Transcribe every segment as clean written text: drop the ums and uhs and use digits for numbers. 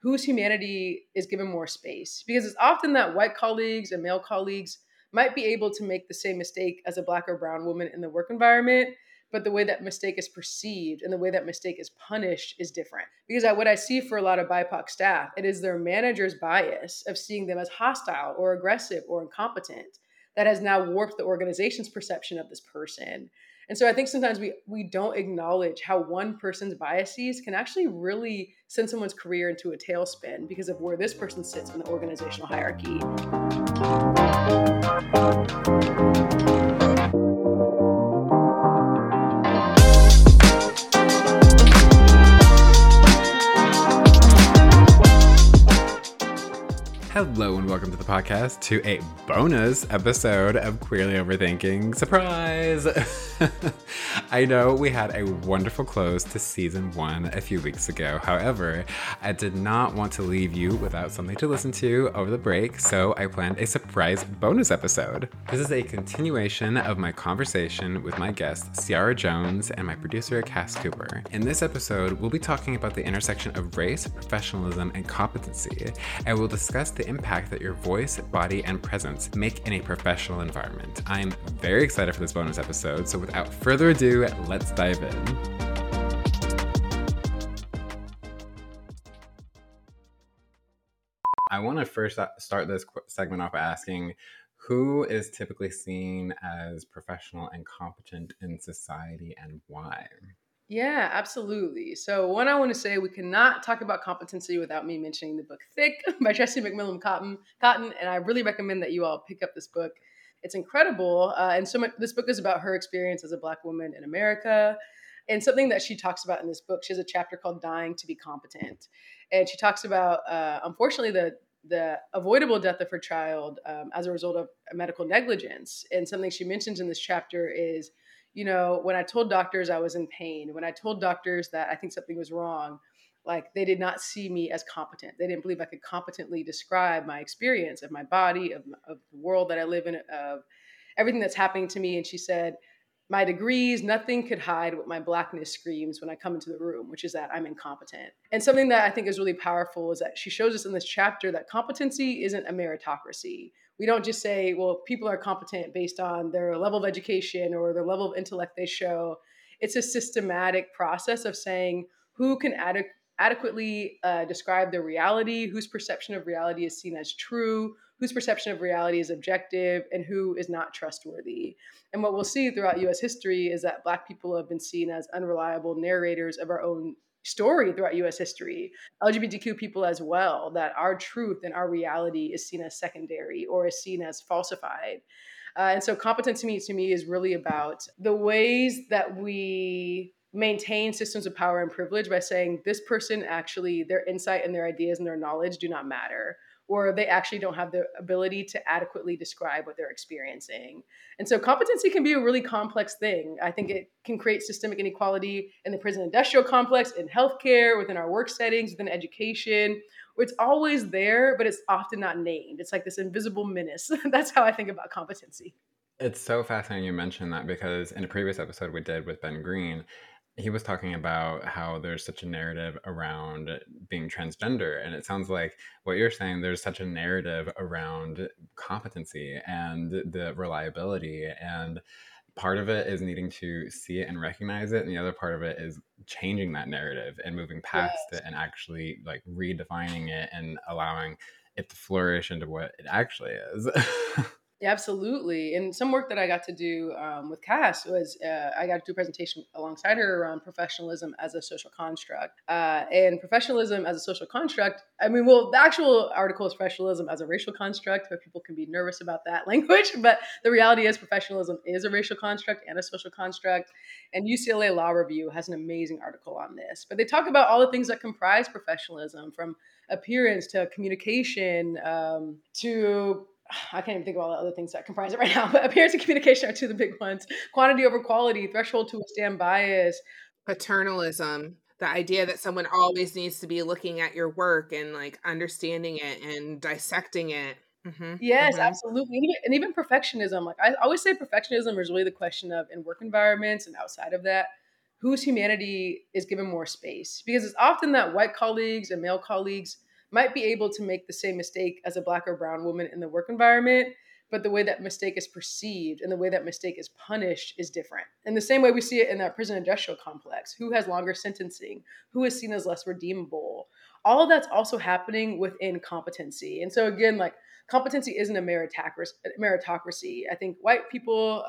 whose humanity is given more space. Because it's often that white colleagues and male colleagues might be able to make the same mistake as a Black or brown woman in the work environment, but the way that mistake is perceived and the way that mistake is punished is different. Because what I see for a lot of BIPOC staff, it is their manager's bias of seeing them as hostile or aggressive or incompetent that has now warped the organization's perception of this person. And so I think sometimes we don't acknowledge how one person's biases can actually really send someone's career into a tailspin because of where this person sits in the organizational hierarchy. Hello and welcome to the podcast to a bonus episode of Queerly Overthinking. Surprise! I know we had a wonderful close to season one a few weeks ago. However, I did not want to leave you without something to listen to over the break, so I planned a surprise bonus episode. This is a continuation of my conversation with my guest, Ciara Jones, and my producer, Cass Cooper. In this episode, we'll be talking about the intersection of race, professionalism, and competency, and we'll discuss the impact that your voice, body, and presence make in a professional environment. I'm very excited for this bonus episode, so without further ado, let's dive in. I want to first start this segment off by asking, who is typically seen as professional and competent in society and why? Yeah, absolutely. So one, I want to say we cannot talk about competency without me mentioning the book Thick by Tressie McMillan Cottom, and I really recommend that you all pick up this book. It's incredible. And so much, this book is about her experience as a Black woman in America. And something that she talks about in this book, she has a chapter called Dying to be Competent. And she talks about, unfortunately, the avoidable death of her child as a result of medical negligence. And something she mentions in this chapter is, you know, when I told doctors I was in pain, when I told doctors that I think something was wrong, like they did not see me as competent. They didn't believe I could competently describe my experience of my body, of the world that I live in, of everything that's happening to me. And she said, my degrees, nothing could hide what my Blackness screams when I come into the room, which is that I'm incompetent. And something that I think is really powerful is that she shows us in this chapter that competency isn't a meritocracy. We don't just say, well, people are competent based on their level of education or their level of intellect they show. It's a systematic process of saying who can adequately describe their reality, whose perception of reality is seen as true, whose perception of reality is objective, and who is not trustworthy. And what we'll see throughout U.S. history is that Black people have been seen as unreliable narrators of our own story throughout U.S. history, LGBTQ people as well, that our truth and our reality is seen as secondary or is seen as falsified. And so competency to me is really about the ways that we maintain systems of power and privilege by saying this person actually, their insight and their ideas and their knowledge do not matter, or they actually don't have the ability to adequately describe what they're experiencing. And so competency can be a really complex thing. I think it can create systemic inequality in the prison industrial complex, in healthcare, within our work settings, within education. It's always there, but it's often not named. It's like this invisible menace. That's how I think about competency. It's so fascinating you mentioned that, because in a previous episode we did with Ben Green, he was talking about how there's such a narrative around being transgender. And it sounds like what you're saying, there's such a narrative around competency and the reliability. And part of it is needing to see it and recognize it. And the other part of it is changing that narrative and moving past it and actually like redefining it and allowing it to flourish into what it actually is. Yeah, absolutely. And some work that I got to do with Cass was I got to do a presentation alongside her around professionalism as a social construct. And professionalism as a social construct, I mean, well, the actual article is professionalism as a racial construct, but people can be nervous about that language. But the reality is professionalism is a racial construct and a social construct. And UCLA Law Review has an amazing article on this. But they talk about all the things that comprise professionalism, from appearance to communication to... I can't even think of all the other things that comprise it right now, but appearance and communication are two of the big ones. Quantity over quality, threshold to withstand bias. Paternalism, the idea that someone always needs to be looking at your work and like understanding it and dissecting it. Mm-hmm. Yes, mm-hmm. Absolutely. And even perfectionism. Like I always say perfectionism is really the question of in work environments and outside of that, whose humanity is given more space? Because it's often that white colleagues and male colleagues might be able to make the same mistake as a Black or brown woman in the work environment, but the way that mistake is perceived and the way that mistake is punished is different. In the same way we see it in that prison industrial complex, who has longer sentencing, who is seen as less redeemable. All of that's also happening within competency. And so again, like, competency isn't a meritocracy. I think white people,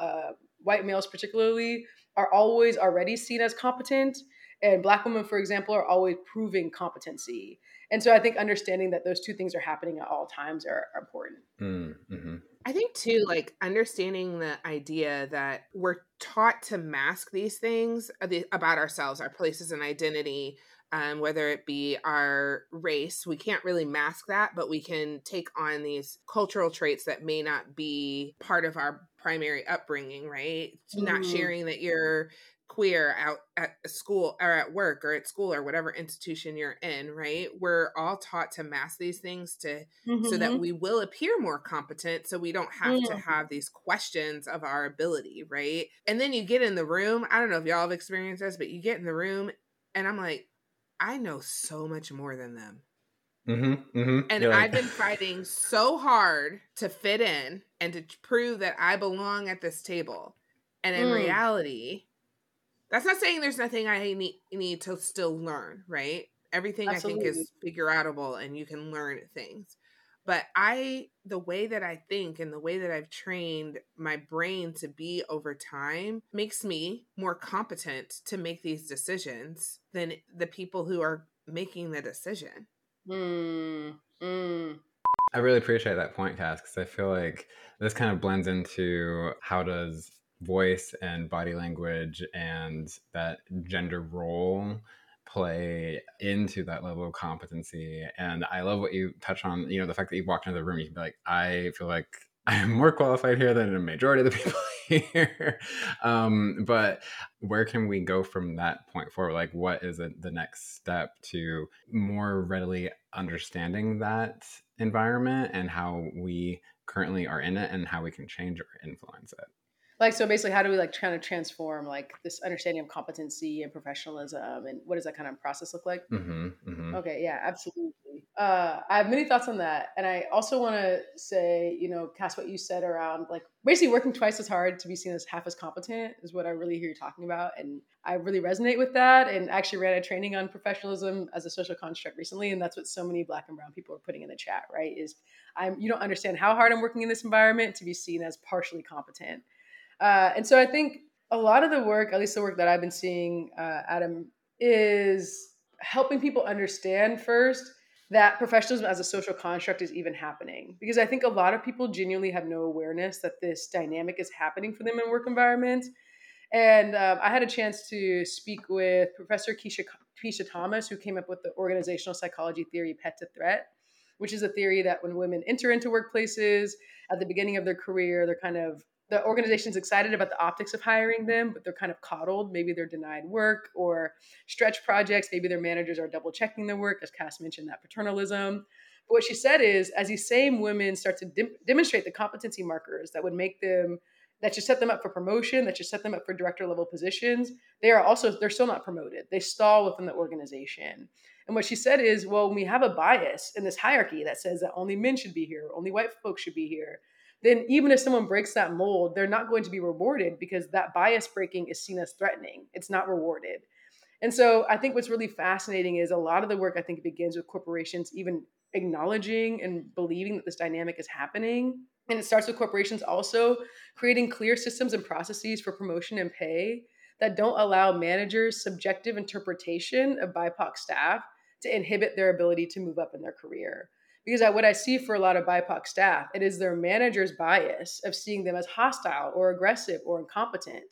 white males particularly, are always already seen as competent. And Black women, for example, are always proving competency. And so I think understanding that those two things are happening at all times are important. Mm-hmm. I think too, like, understanding the idea that we're taught to mask these things about ourselves, our places and identity, whether it be our race. We can't really mask that, but we can take on these cultural traits that may not be part of our primary upbringing, right? Mm-hmm. Not sharing that you're queer out at school or at work or at school or whatever institution you're in, right? We're all taught to mask these things to so that we will appear more competent, so we don't have to have these questions of our ability, right? And then you get in the room, I don't know if y'all have experienced this, but you get in the room and I'm like, I know so much more than them. Mm-hmm, mm-hmm. And yeah. I've been fighting so hard to fit in and to prove that I belong at this table. And in reality, that's not saying there's nothing I need to still learn, right? Everything Absolutely. I think is figure outable and you can learn things. But the way that I think and the way that I've trained my brain to be over time makes me more competent to make these decisions than the people who are making the decision. I really appreciate that point, Cass, because I feel like this kind of blends into how does voice and body language and that gender role play into that level of competency. And I love what you touch on, you know, the fact that you walked into the room, you can be like, I feel like I'm more qualified here than a majority of the people here. But where can we go from that point forward? Like, what is the next step to more readily understanding that environment and how we currently are in it and how we can change or influence it? Like, so basically, how do we kind of transform this understanding of competency and professionalism, and what does that kind of process look like? Okay, yeah, absolutely. I have many thoughts on that. And I also want to say, you know, Cass, what you said around basically working twice as hard to be seen as half as competent is what I really hear you talking about. And I really resonate with that, and actually ran a training on professionalism as a social construct recently. And that's what so many Black and brown people are putting in the chat, right? Is you don't understand how hard I'm working in this environment to be seen as partially competent. And so I think a lot of the work, at least the work that I've been seeing, Adam, is helping people understand first that professionalism as a social construct is even happening. Because I think a lot of people genuinely have no awareness that this dynamic is happening for them in work environments. And I had a chance to speak with Professor Keisha Thomas, who came up with the organizational psychology theory, Pet to Threat, which is a theory that when women enter into workplaces at the beginning of their career, they're kind of the organization's excited about the optics of hiring them, but they're kind of coddled. Maybe they're denied work or stretch projects. Maybe their managers are double checking their work, as Cass mentioned, that paternalism. But what she said is, as these same women start to demonstrate the competency markers that should set them up for promotion, that should set them up for director level positions, they're still not promoted. They stall within the organization. And what she said is, well, when we have a bias in this hierarchy that says that only men should be here, only white folks should be here, then even if someone breaks that mold, they're not going to be rewarded because that bias breaking is seen as threatening. It's not rewarded. And so I think what's really fascinating is a lot of the work, I think, begins with corporations even acknowledging and believing that this dynamic is happening. And it starts with corporations also creating clear systems and processes for promotion and pay that don't allow managers subjective interpretation of BIPOC staff to inhibit their ability to move up in their career. Because what I see for a lot of BIPOC staff, it is their manager's bias of seeing them as hostile or aggressive or incompetent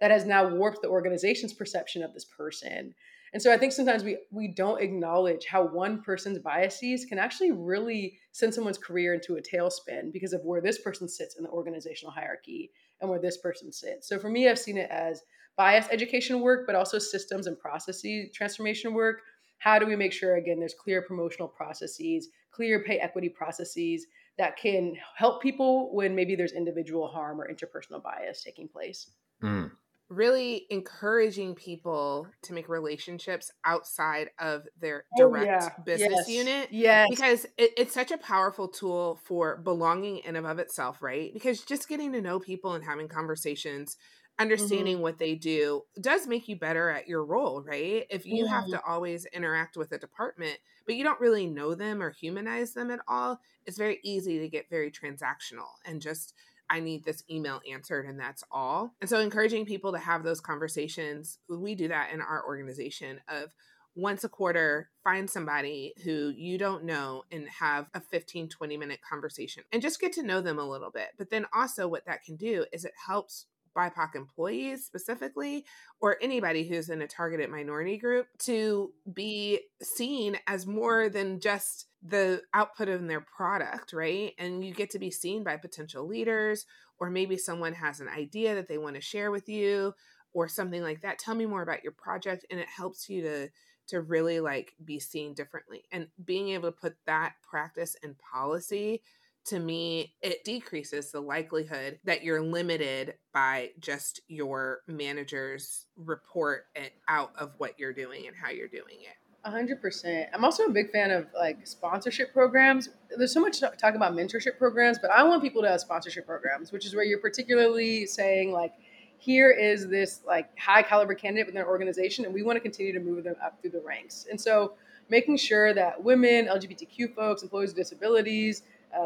that has now warped the organization's perception of this person. And so I think sometimes we don't acknowledge how one person's biases can actually really send someone's career into a tailspin because of where this person sits in the organizational hierarchy and where this person sits. So for me, I've seen it as bias education work, but also systems and processes transformation work. How do we make sure, again, there's clear promotional processes, clear pay equity processes that can help people when maybe there's individual harm or interpersonal bias taking place? Mm. really encouraging people to make relationships outside of their direct business unit. Yes. Because it's such a powerful tool for belonging in and of itself, right? Because just getting to know people and having conversations, understanding what they do, does make you better at your role, right? If you have to always interact with a department, but you don't really know them or humanize them at all, it's very easy to get very transactional and just, I need this email answered and that's all. And so encouraging people to have those conversations, we do that in our organization of once a quarter, find somebody who you don't know and have a 15, 20 minute conversation and just get to know them a little bit. But then also what that can do is it helps BIPOC employees specifically, or anybody who's in a targeted minority group, to be seen as more than just the output of their product, right? And you get to be seen by potential leaders, or maybe someone has an idea that they want to share with you or something like that. Tell me more about your project. And it helps you to really like be seen differently. And being able to put that practice in policy, to me, it decreases the likelihood that you're limited by just your manager's report out of what you're doing and how you're doing it. 100%. I'm also a big fan of like sponsorship programs. There's so much talk about mentorship programs, but I want people to have sponsorship programs, which is where you're particularly saying like, here is this like high caliber candidate within our organization, and we want to continue to move them up through the ranks. And so making sure that women, LGBTQ folks, employees with disabilities,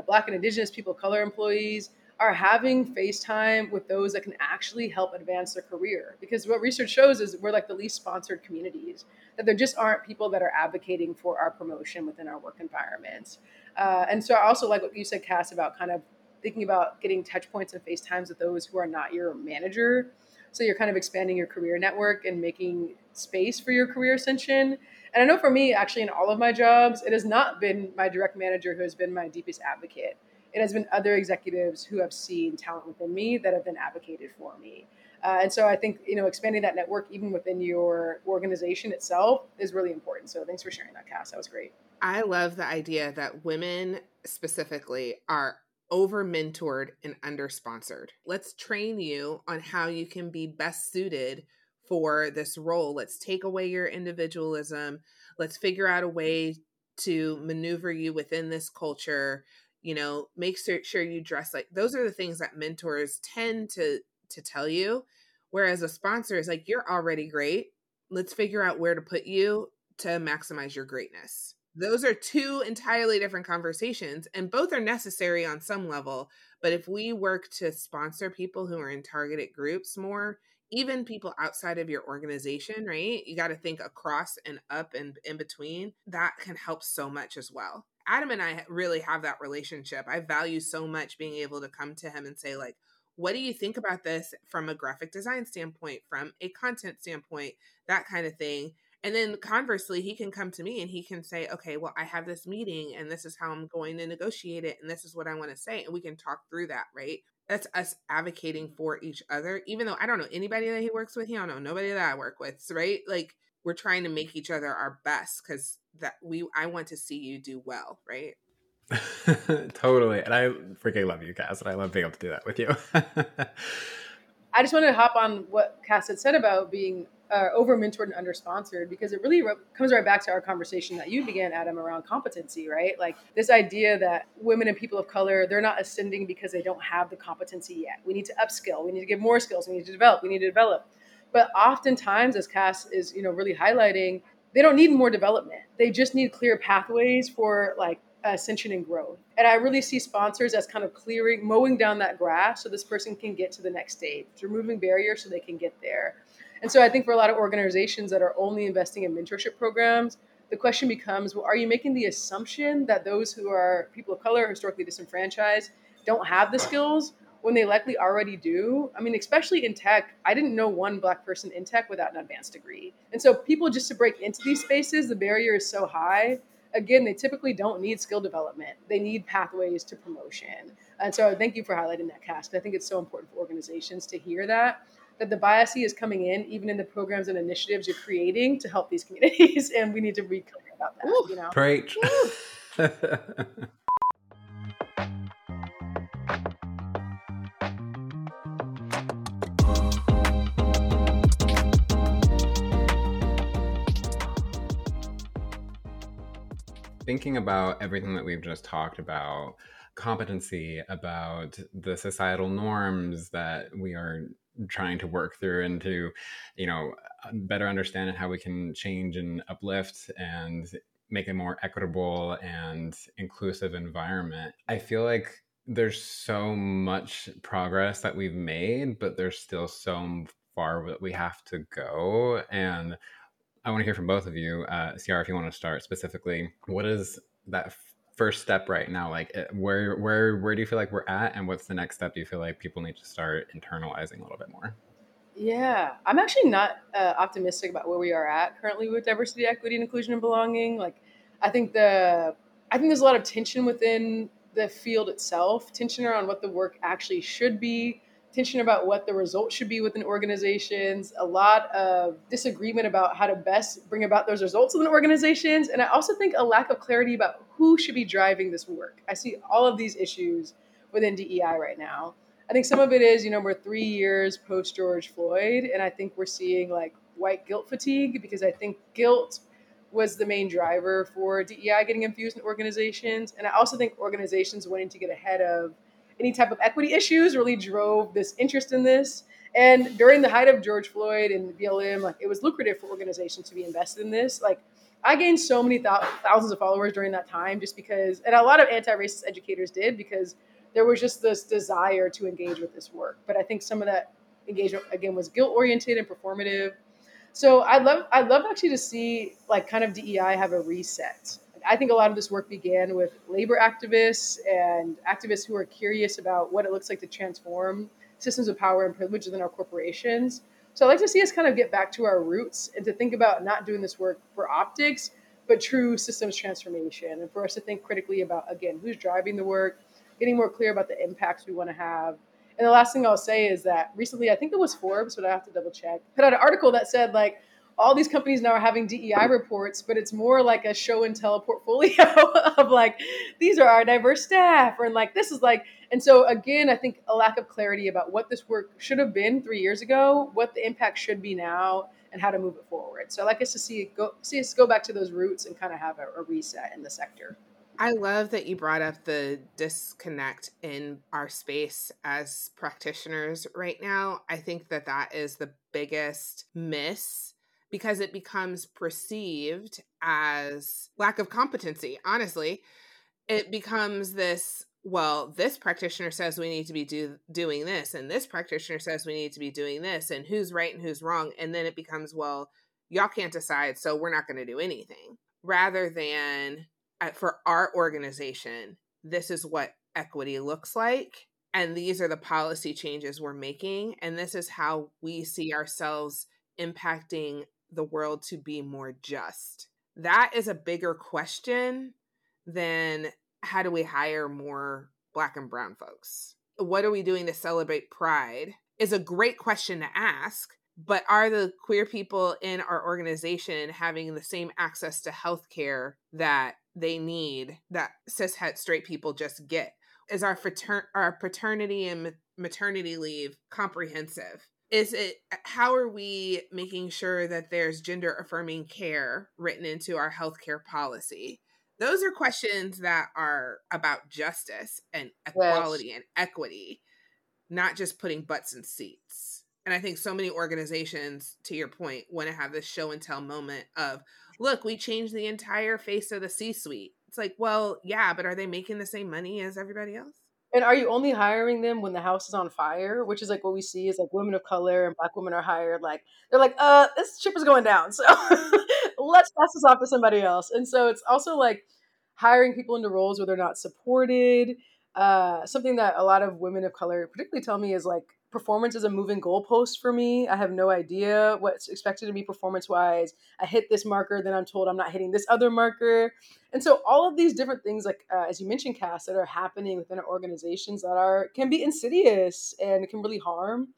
Black and Indigenous people of color employees are having face time with those that can actually help advance their career. Because what research shows is we're like the least sponsored communities, that there just aren't people that are advocating for our promotion within our work environments. And so I also like what you said, Cass, about kind of thinking about getting touch points and face times with those who are not your manager. So you're kind of expanding your career network and making space for your career ascension. And I know for me, actually, in all of my jobs, it has not been my direct manager who has been my deepest advocate. It has been other executives who have seen talent within me that have then advocated for me. And so I think, you know, expanding that network, even within your organization itself, is really important. So thanks for sharing that, Cass. That was great. I love the idea that women specifically are over-mentored and under-sponsored. Let's train you on how you can be best suited for this role. Let's take away your individualism. Let's figure out a way to maneuver you within this culture. You know, make sure you dress like, those are the things that mentors tend to tell you. Whereas a sponsor is like, you're already great. Let's figure out where to put you to maximize your greatness. Those are two entirely different conversations, and both are necessary on some level. But if we work to sponsor people who are in targeted groups more, even people outside of your organization, right? You got to think across and up and in between. That can help so much as well. Adam and I really have that relationship. I value so much being able to come to him and say, like, what do you think about this from a graphic design standpoint, from a content standpoint, that kind of thing. And then conversely, he can come to me and he can say, okay, well, I have this meeting and this is how I'm going to negotiate it. And this is what I want to say. And we can talk through that, right? That's us advocating for each other, even though I don't know anybody that he works with. He don't know nobody that I work with, right? Like, we're trying to make each other our best because I want to see you do well, right? Totally. And I freaking love you, Cass. And I love being able to do that with you. I just want to hop on what Cass had said about being over-mentored and under-sponsored, because it really comes right back to our conversation that you began, Adam, around competency, right? Like this idea that women and people of color, they're not ascending because they don't have the competency yet. We need to upskill. We need to give more skills. We need to develop. But oftentimes, as Cass is, you know, really highlighting, they don't need more development. They just need clear pathways for like ascension and growth. And I really see sponsors as kind of clearing, mowing down that grass so this person can get to the next stage, removing barriers so they can get there. And so I think for a lot of organizations that are only investing in mentorship programs, the question becomes, well, are you making the assumption that those who are people of color, historically disenfranchised, don't have the skills when they likely already do? I mean, especially in tech, I didn't know one Black person in tech without an advanced degree. And so people, just to break into these spaces, the barrier is so high. Again, they typically don't need skill development. They need pathways to promotion. And so thank you for highlighting that, Cass. I think it's so important for organizations to hear that the bias is coming in, even in the programs and initiatives you're creating to help these communities. And we need to be clear about that, you know? Preach. thinking about everything that we've just talked about, competency, about the societal norms that we are trying to work through and to, you know, better understand how we can change and uplift and make a more equitable and inclusive environment. I feel like there's so much progress that we've made, but there's still so far that we have to go. And I want to hear from both of you. Ciara, if you want to start specifically, what is that first step right now? Like, where do you feel like we're at, and what's the next step do you feel like people need to start internalizing a little bit more? Yeah, I'm actually not optimistic about where we are at currently with diversity, equity, and inclusion and belonging. Like, I think there's a lot of tension within the field itself, tension around what the work actually should be, tension about what the results should be within organizations, a lot of disagreement about how to best bring about those results within organizations. And I also think a lack of clarity about who should be driving this work. I see all of these issues within DEI right now. I think some of it is, you know, we're 3 years post George Floyd, and I think we're seeing like white guilt fatigue, because I think guilt was the main driver for DEI getting infused in organizations. And I also think organizations wanting to get ahead of any type of equity issues really drove this interest in this. And during the height of George Floyd and BLM, like, it was lucrative for organizations to be invested in this. Like, I gained so many thousands of followers during that time just because, and a lot of anti-racist educators did, because there was just this desire to engage with this work. But I think some of that engagement, again, was guilt-oriented and performative. So I'd love actually to see like kind of DEI have a reset. I think a lot of this work began with labor activists and activists who are curious about what it looks like to transform systems of power and privilege within our corporations. So I'd like to see us kind of get back to our roots and to think about not doing this work for optics, but true systems transformation. And for us to think critically about, again, who's driving the work, getting more clear about the impacts we want to have. And the last thing I'll say is that recently, I think it was Forbes, but I have to double check, put out an article that said like, all these companies now are having DEI reports, but it's more like a show and tell portfolio of like, these are our diverse staff, or like, this is like, and so again, I think a lack of clarity about what this work should have been 3 years ago, what the impact should be now, and how to move it forward. So I'd like us to see us go back to those roots and kind of have a reset in the sector. I love that you brought up the disconnect in our space as practitioners right now. I think that that is the biggest miss, because it becomes perceived as lack of competency. Honestly, it becomes this, well, this practitioner says we need to be doing this, and this practitioner says we need to be doing this, and who's right and who's wrong. And then it becomes, well, y'all can't decide, so we're not going to do anything. Rather than, for our organization, this is what equity looks like, and these are the policy changes we're making, and this is how we see ourselves impacting the world to be more just. That is a bigger question than how do we hire more Black and brown folks? What are we doing to celebrate Pride is a great question to ask, but are the queer people in our organization having the same access to healthcare that they need that cishet straight people just get? Is our paternity and maternity leave comprehensive? Is it, how are we making sure that there's gender affirming care written into our healthcare policy? Those are questions that are about justice and equality and equity, not just putting butts in seats. And I think so many organizations, to your point, want to have this show and tell moment of, look, we changed the entire face of the C-suite. It's like, well, yeah, but are they making the same money as everybody else? And are you only hiring them when the house is on fire? Which is like what we see is like women of color and Black women are hired. Like, they're like, this ship is going down. So let's pass this off to somebody else. And so it's also like hiring people into roles where they're not supported. Something that a lot of women of color particularly tell me is like, performance is a moving goalpost for me. I have no idea what's expected of me performance-wise. I hit this marker, then I'm told I'm not hitting this other marker. And so all of these different things, like as you mentioned, Cass, that are happening within our organizations that can be insidious and can really harm.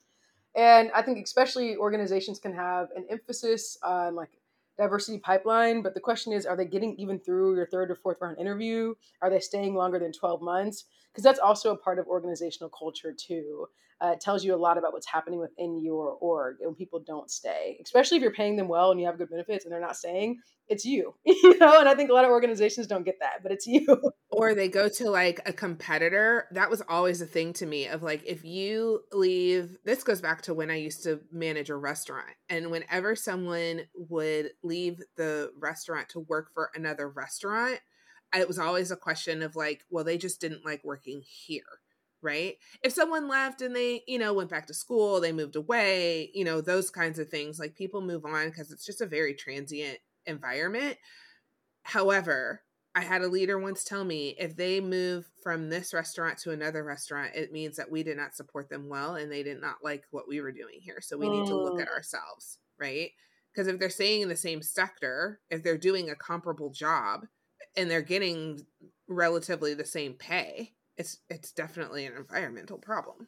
And I think especially organizations can have an emphasis on like diversity pipeline, but the question is, are they getting even through your third or fourth round interview? Are they staying longer than 12 months? Because that's also a part of organizational culture too. It tells you a lot about what's happening within your org and people don't stay, especially if you're paying them well and you have good benefits and they're not staying, it's you, you know? And I think a lot of organizations don't get that, but it's you. Or they go to like a competitor. That was always a thing to me of like, if you leave, this goes back to when I used to manage a restaurant, and whenever someone would leave the restaurant to work for another restaurant, it was always a question of like, well, they just didn't like working here, right? If someone left and they, you know, went back to school, they moved away, you know, those kinds of things, like people move on because it's just a very transient environment. However, I had a leader once tell me, if they move from this restaurant to another restaurant, it means that we did not support them well and they did not like what we were doing here. So we need to look at ourselves, right? Because if they're staying in the same sector, if they're doing a comparable job, and they're getting relatively the same pay, it's definitely an environmental problem.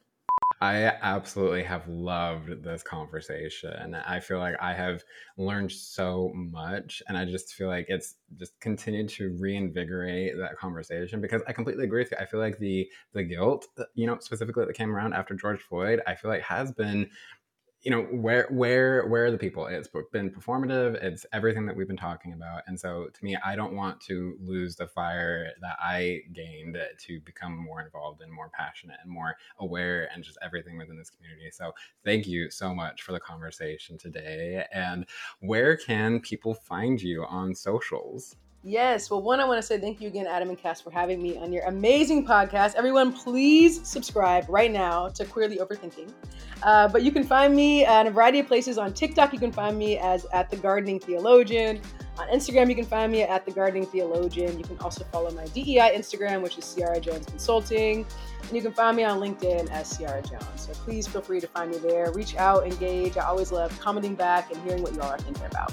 I absolutely have loved this conversation. I feel like I have learned so much, and I just feel like it's just continued to reinvigorate that conversation, because I completely agree with you. I feel like the guilt, you know, specifically that came around after George Floyd, I feel like has been, you know, where are the people? It's been performative. It's everything that we've been talking about. And so to me, I don't want to lose the fire that I gained to become more involved and more passionate and more aware and just everything within this community. So thank you so much for the conversation today. And where can people find you on socials? Yes. Well, one, I want to say thank you again, Adam and Cass, for having me on your amazing podcast. Everyone, please subscribe right now to Queerly Overthinking. But you can find me in a variety of places. On TikTok, you can find me as at The Gardening Theologian. On Instagram, you can find me at The Gardening Theologian. You can also follow my DEI Instagram, which is Ciara Jones Consulting. And you can find me on LinkedIn as Ciara Jones. So please feel free to find me there. Reach out, engage. I always love commenting back and hearing what you all are thinking about.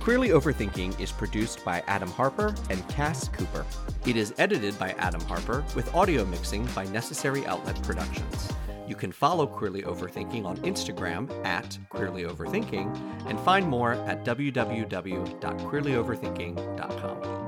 Queerly Overthinking is produced by Adam Harper and Cass Cooper. It is edited by Adam Harper with audio mixing by Necessary Outlet Productions. You can follow Queerly Overthinking on Instagram at Queerly Overthinking and find more at www.queerlyoverthinking.com.